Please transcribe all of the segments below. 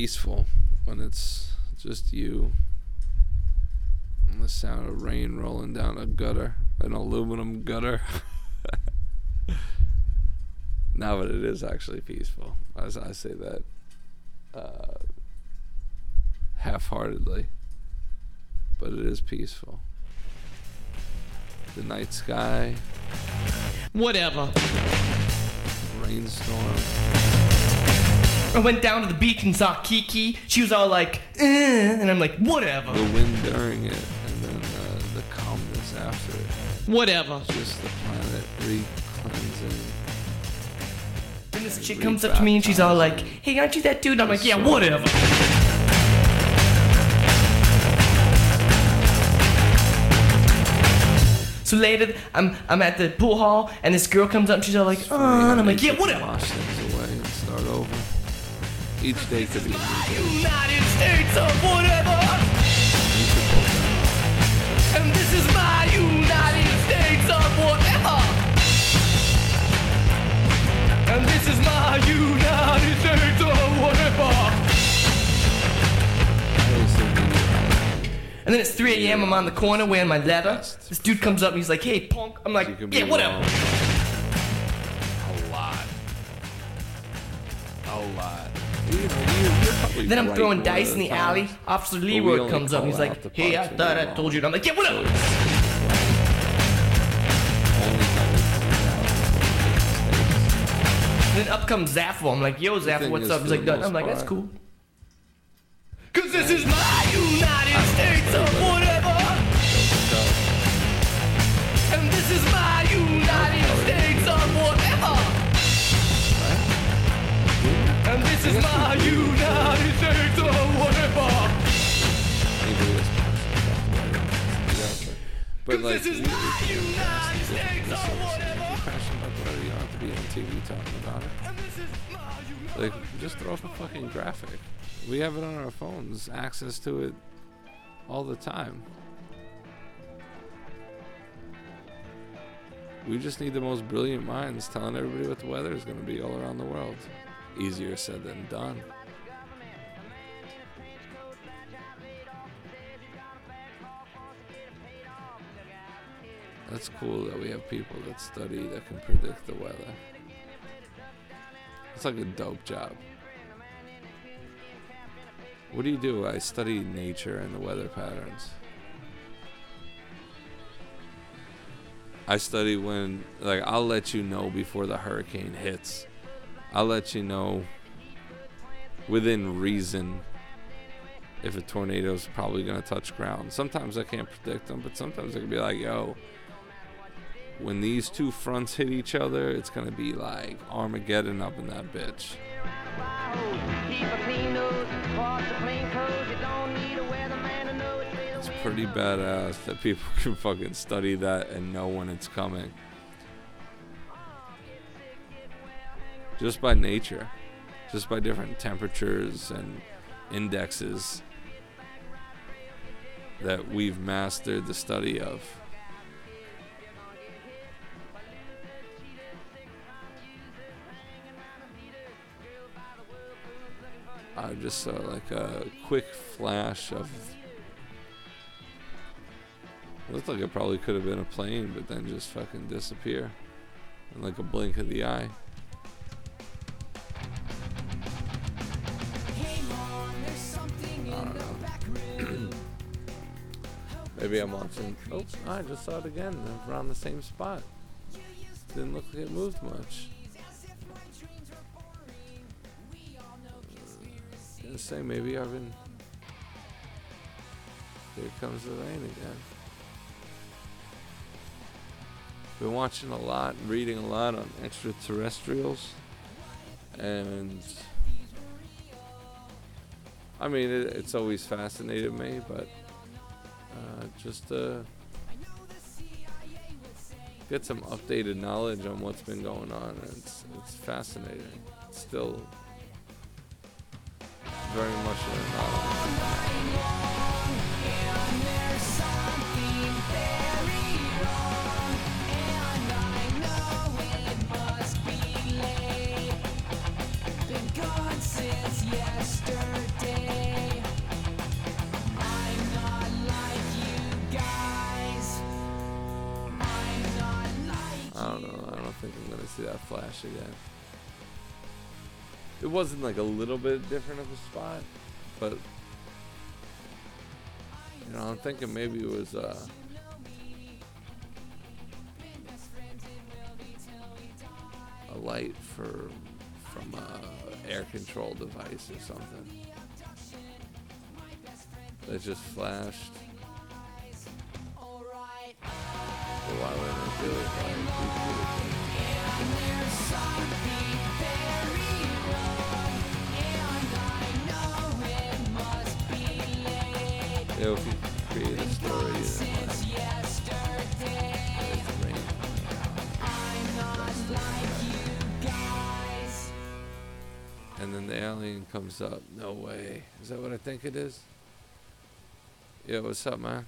peaceful when it's just you and the sound of rain rolling down a gutter, an aluminum gutter. No, but it is actually peaceful. I say that half-heartedly, but it is peaceful. The night sky. Whatever. Rainstorm. I went down to the beach in Sakiki. She was all like, and I'm like, whatever. The wind during it, and then the calmness after it. Whatever. Just the planet re-cleansing. Then this chick comes up to me and she's all like, hey, aren't you that dude? And I'm like, yeah, whatever. So later, I'm at the pool hall, and this girl comes up, and she's all like, oh, and I'm like, yeah, whatever. Wash things away and start over. Each day could be United States of whatever. And this is my United States of whatever. And this is my United States of whatever. And then it's 3 a.m. I'm on the corner wearing my leather. This dude comes up and he's like, hey, punk. I'm like, yeah, whatever. A lot. Then I'm throwing dice in the alley. Officer Leroy comes up and he's like, hey, I thought I told you. And I'm like, yeah, whatever. And then up comes Zaffo. I'm like, yo, Zaffo, what's up? He's like, I'm like, that's cool. Cause this is my United States of whatever. And this is my United States of whatever. And this is my United States of whatever. But like, this is my United States of whatever. You don't have to be on TV talking about it. Like, just throw up a fucking graphic. We have it on our phones, access to it all the time. We just need the most brilliant minds telling everybody what the weather is going to be all around the world. Easier said than done. That's cool that we have people that study that can predict the weather. It's like a dope job. What do you do? I study nature and the weather patterns. I study when, like, I'll let you know before the hurricane hits. I'll let you know within reason if a tornado is probably going to touch ground. Sometimes I can't predict them, but sometimes I can be like, yo, when these two fronts hit each other, it's going to be like Armageddon up in that bitch. It's pretty badass that people can fucking study that and know when it's coming. Just by nature. Just by different temperatures and indexes that we've mastered the study of. I just saw like a quick flash of, it looked like it probably could have been a plane, but then just fucking disappear in like a blink of the eye. I don't know. Maybe I'm watching. Oh, I just saw it again around the same spot. Didn't look like it moved much. And say maybe I've been. Here comes the rain again. Been watching a lot, reading a lot on extraterrestrials, and I mean it's always fascinated me, but just get some updated knowledge on what's been going on. It's fascinating. It's still very much in the knowledge. actually that. It wasn't like a little bit different of a spot, but you know, I'm thinking maybe it was a light for from an air control device or something that just flashed. But why would I feel it? Yeah, if you create a story, and then the alien comes up. No way. Is that what I think it is? Yeah, what's up, man?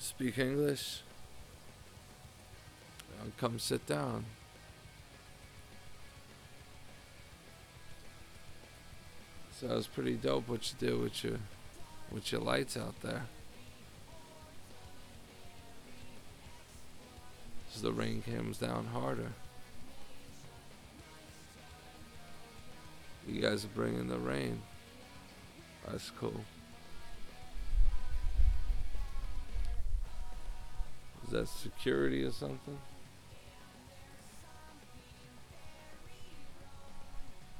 Speak English? I'll come sit down. So that was pretty dope what you did with your lights out there. So the rain comes down harder. You guys are bringing the rain. That's cool. Is that security or something?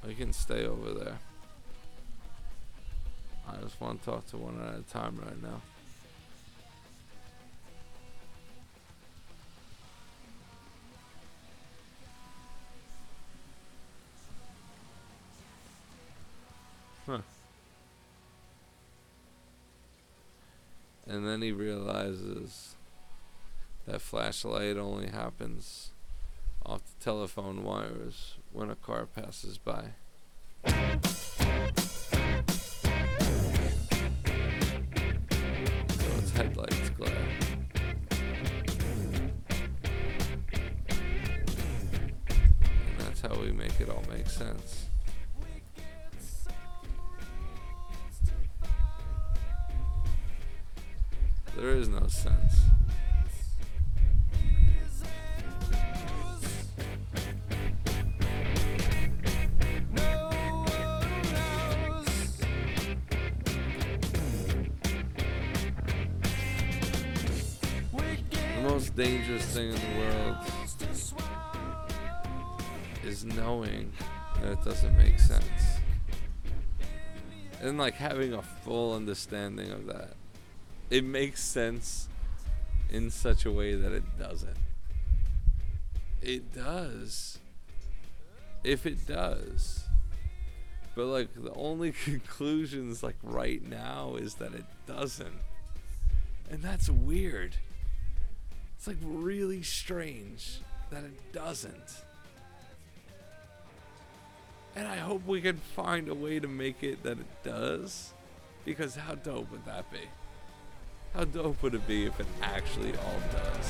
I can stay over there. I just want to talk to one at a time right now. Huh. And then he realizes that flashlight only happens off the telephone wires when a car passes by. So its headlights glare. And that's how we make it all make sense. There is no sense. The most dangerous thing in the world is knowing that it doesn't make sense. And like having a full understanding of that. It makes sense in such a way that it doesn't. It does. If it does. But like the only conclusions like right now is that it doesn't. And that's weird. It's like really strange that it doesn't. And I hope we can find a way to make it that it does. Because how dope would that be? How dope would it be if it actually all does?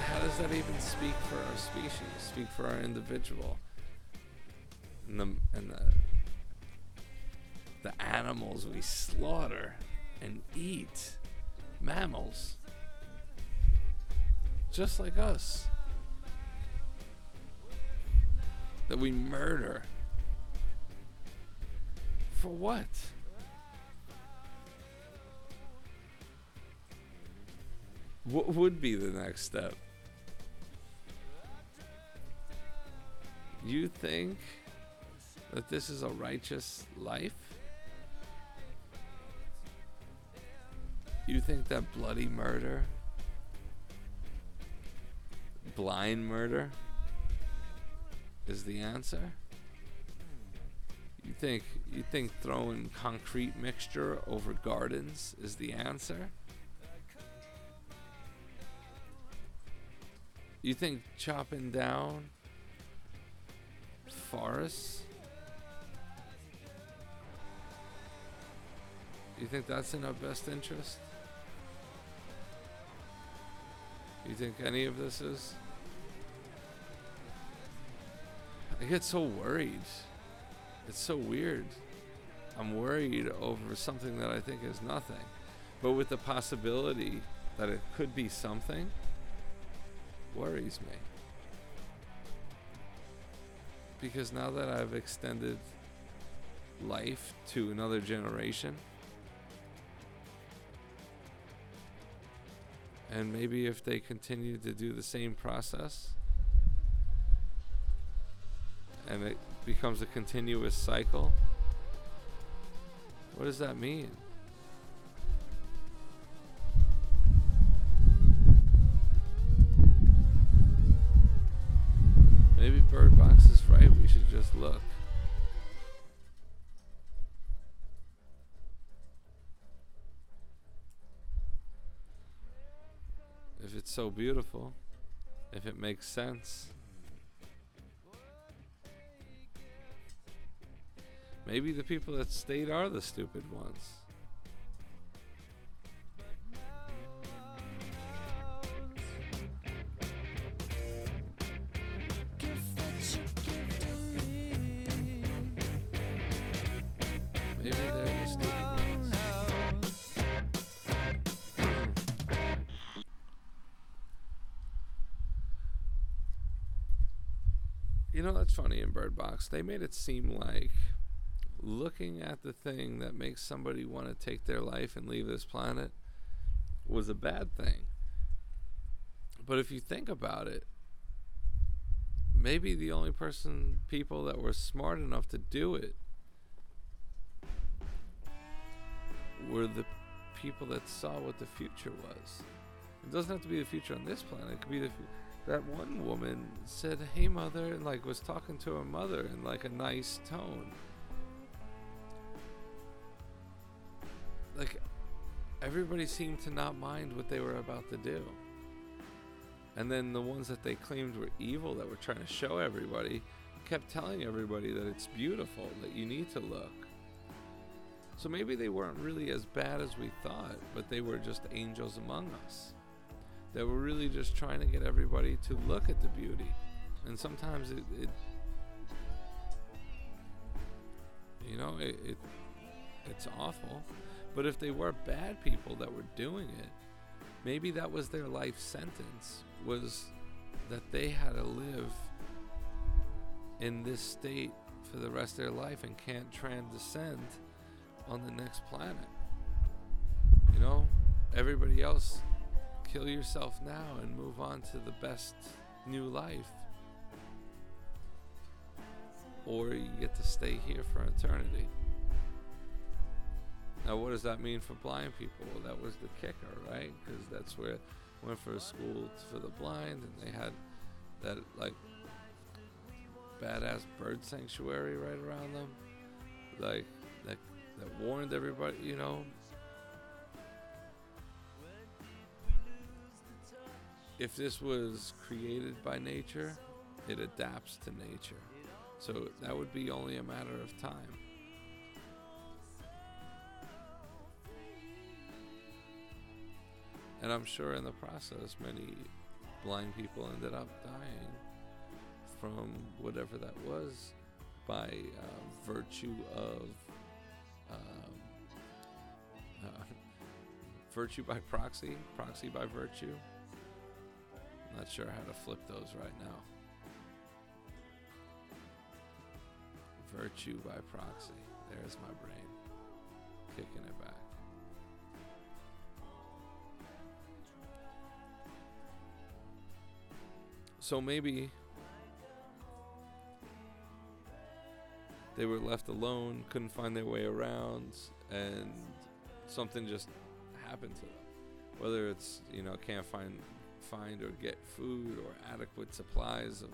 How does that even speak for our species? Speak for our individual? And the animals we slaughter and eat. Mammals. Just like us. That we murder. For what? What would be the next step? You think that this is a righteous life? You think that bloody murder, blind murder, is the answer? You think throwing concrete mixture over gardens is the answer? You think chopping down forests? You think that's in our best interest? You think any of this is? I get so worried. It's so weird. I'm worried over something that I think is nothing, but with the possibility that it could be something worries me. Because now that I've extended life to another generation, and maybe if they continue to do the same process, and it becomes a continuous cycle, what does that mean? Maybe Bird Box is right, we should just look. If it's so beautiful, if it makes sense. Maybe the people that stayed are the stupid ones. Maybe they're the stupid ones. You know, that's funny in Bird Box. They made it seem like looking at the thing that makes somebody want to take their life and leave this planet was a bad thing. But if you think about it, maybe the only people that were smart enough to do it were the people that saw what the future was. It doesn't have to be the future on this planet. It could be that one woman said, "Hey, mother," and like was talking to her mother in like a nice tone. Like, everybody seemed to not mind what they were about to do. And then the ones that they claimed were evil, that were trying to show everybody, kept telling everybody that it's beautiful, that you need to look. So maybe they weren't really as bad as we thought, but they were just angels among us. They were really just trying to get everybody to look at the beauty. And sometimes it's awful. But if they were bad people that were doing it, maybe that was their life sentence, was that they had to live in this state for the rest of their life and can't transcend on the next planet. You know, everybody else, kill yourself now and move on to the best new life. Or you get to stay here for eternity. Now, what does that mean for blind people? Well, that was the kicker, right? Because that's where I went for a school for the blind, and they had that, like, badass bird sanctuary right around them, like, that warned everybody, you know. If this was created by nature, it adapts to nature. So that would be only a matter of time. And I'm sure in the process, many blind people ended up dying from whatever that was by virtue by proxy, proxy by virtue. I'm not sure how to flip those right now. Virtue by proxy. There's my brain kicking it back. So maybe they were left alone, couldn't find their way around, and something just happened to them. Whether it's, you know, can't find or get food or adequate supplies of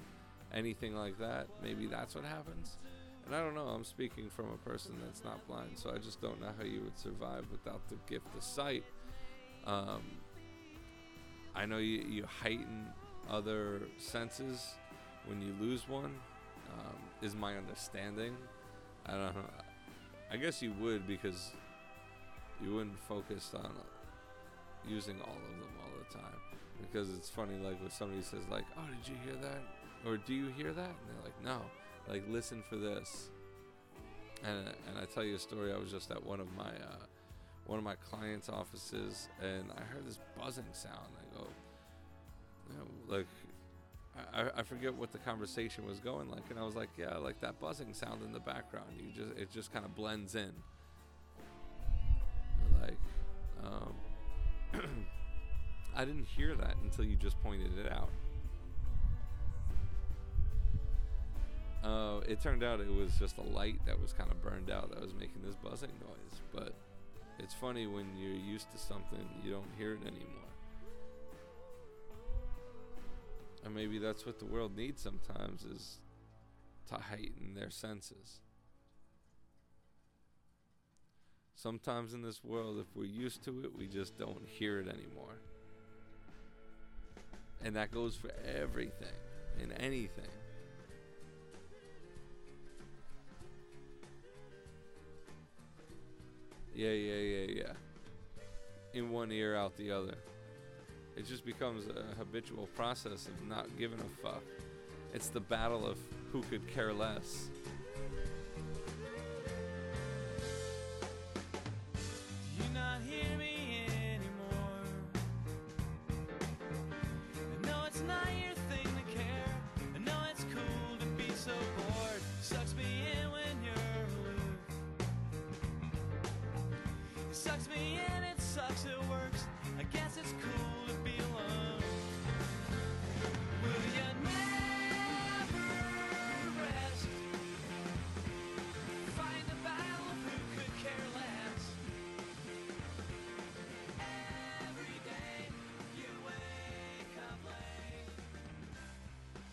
anything like that, maybe that's what happens. And I don't know, I'm speaking from a person that's not blind, so I just don't know how you would survive without the gift of sight. I know you heighten other senses when you lose one, is my understanding. I don't know. I guess you would, because you wouldn't focus on using all of them all the time. Because it's funny, like when somebody says like, "Oh, did you hear that?" or "Do you hear that?" and they're like, "No." Like, listen for this. And I tell you a story. I was just at one of my clients' offices, and I heard this buzzing sound. I go, you know, like, I forget what the conversation was going like, and I was like, yeah, like that buzzing sound in the background. It just kind of blends in. You're like, I didn't hear that until you just pointed it out. It turned out it was just a light that was kind of burned out that was making this buzzing noise. But it's funny, when you're used to something, you don't hear it anymore. And maybe that's what the world needs sometimes, is to heighten their senses. Sometimes in this world, if we're used to it, we just don't hear it anymore. And that goes for everything and anything. Yeah. In one ear, out the other. It just becomes a habitual process of not giving a fuck. It's the battle of who could care less. Do you not hear me anymore? I know it's not your thing to care. I know it's cool to be so bored. Sucks me in when you're aloof. It sucks me in, it sucks, it works. I guess it's cool to be alone. Will you never rest? Find the battle of who could care less. Every day you wake up late.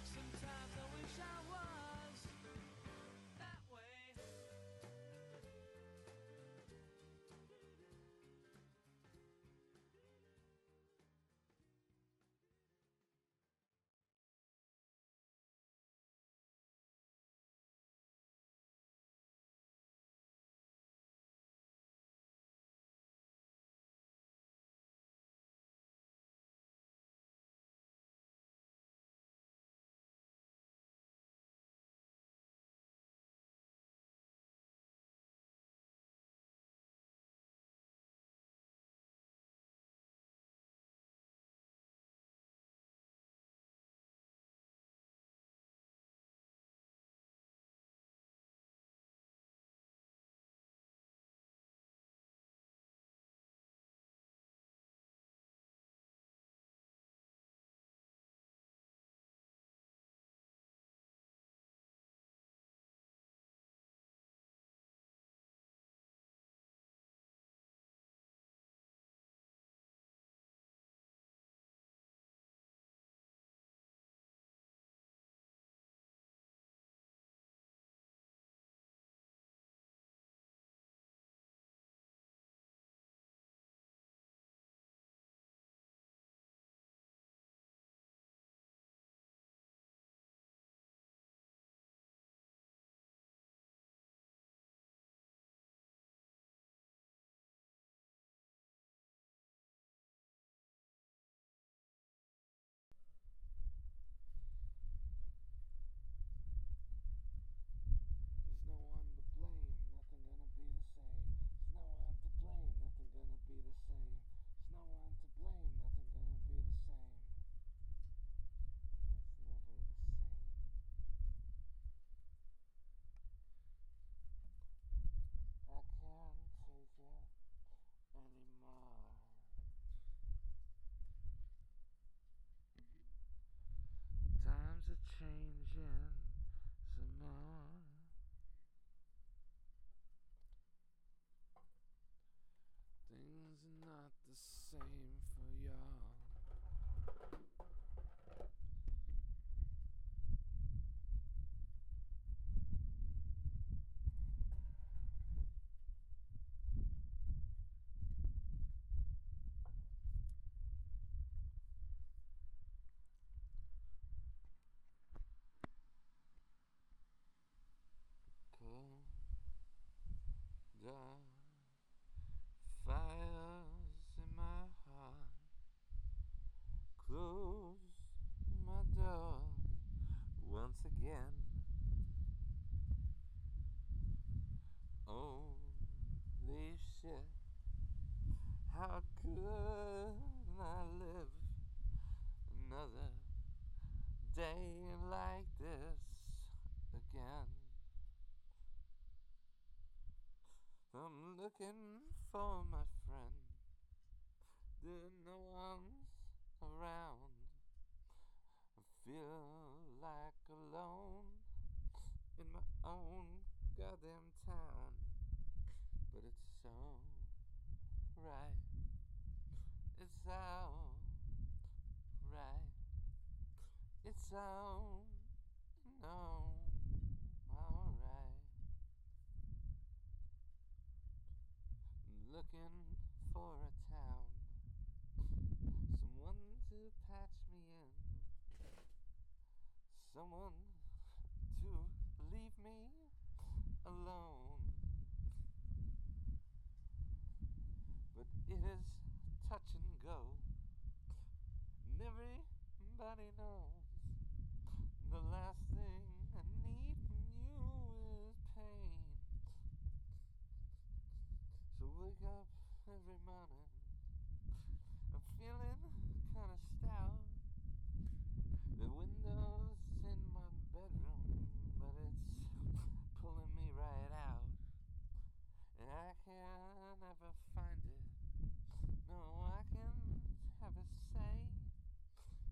Sometimes I wish I was that way. Changing some more. Things are not the same for y'all. The fires in my heart. How could I live another day like this again? I'm looking for my friend, there no one's around. I feel like alone in my own goddamn town, but it's so right, it's all right, it's all no, alright. I'm looking for a town, someone to patch me in, someone to leave me alone. But it is touch and go, and everybody knows the last thing I need from you is pain. So wake up every morning, I'm feeling kinda stout. The window's in my bedroom, but it's pulling me right out. And I can't ever find it. No, I can't have a say.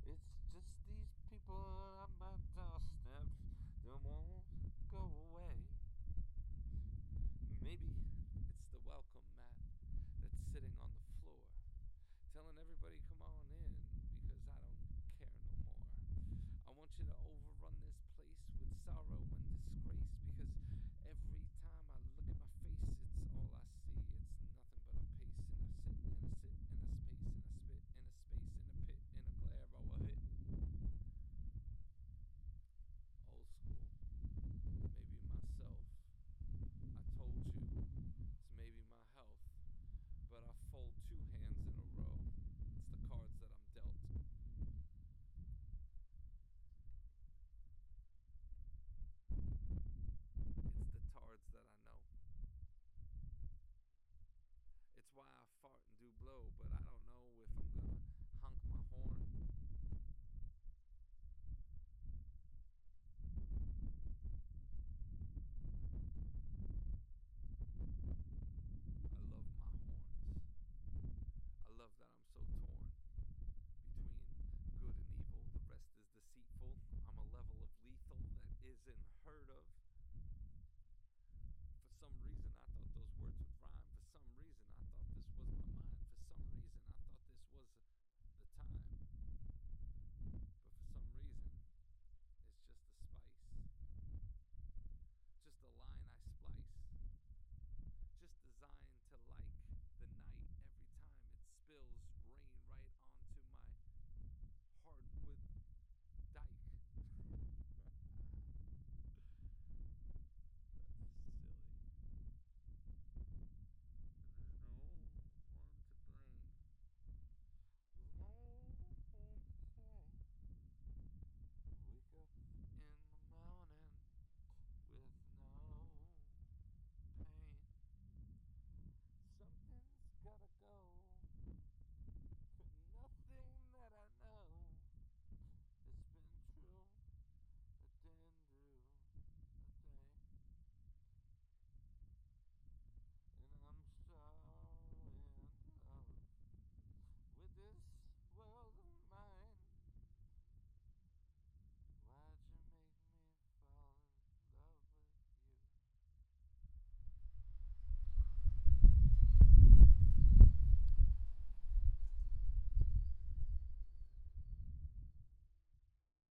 It's just these people on my doorstep that won't go away. Maybe it's the welcome mat that's sitting on the floor, telling everybody come on in because I don't care no more. I want you to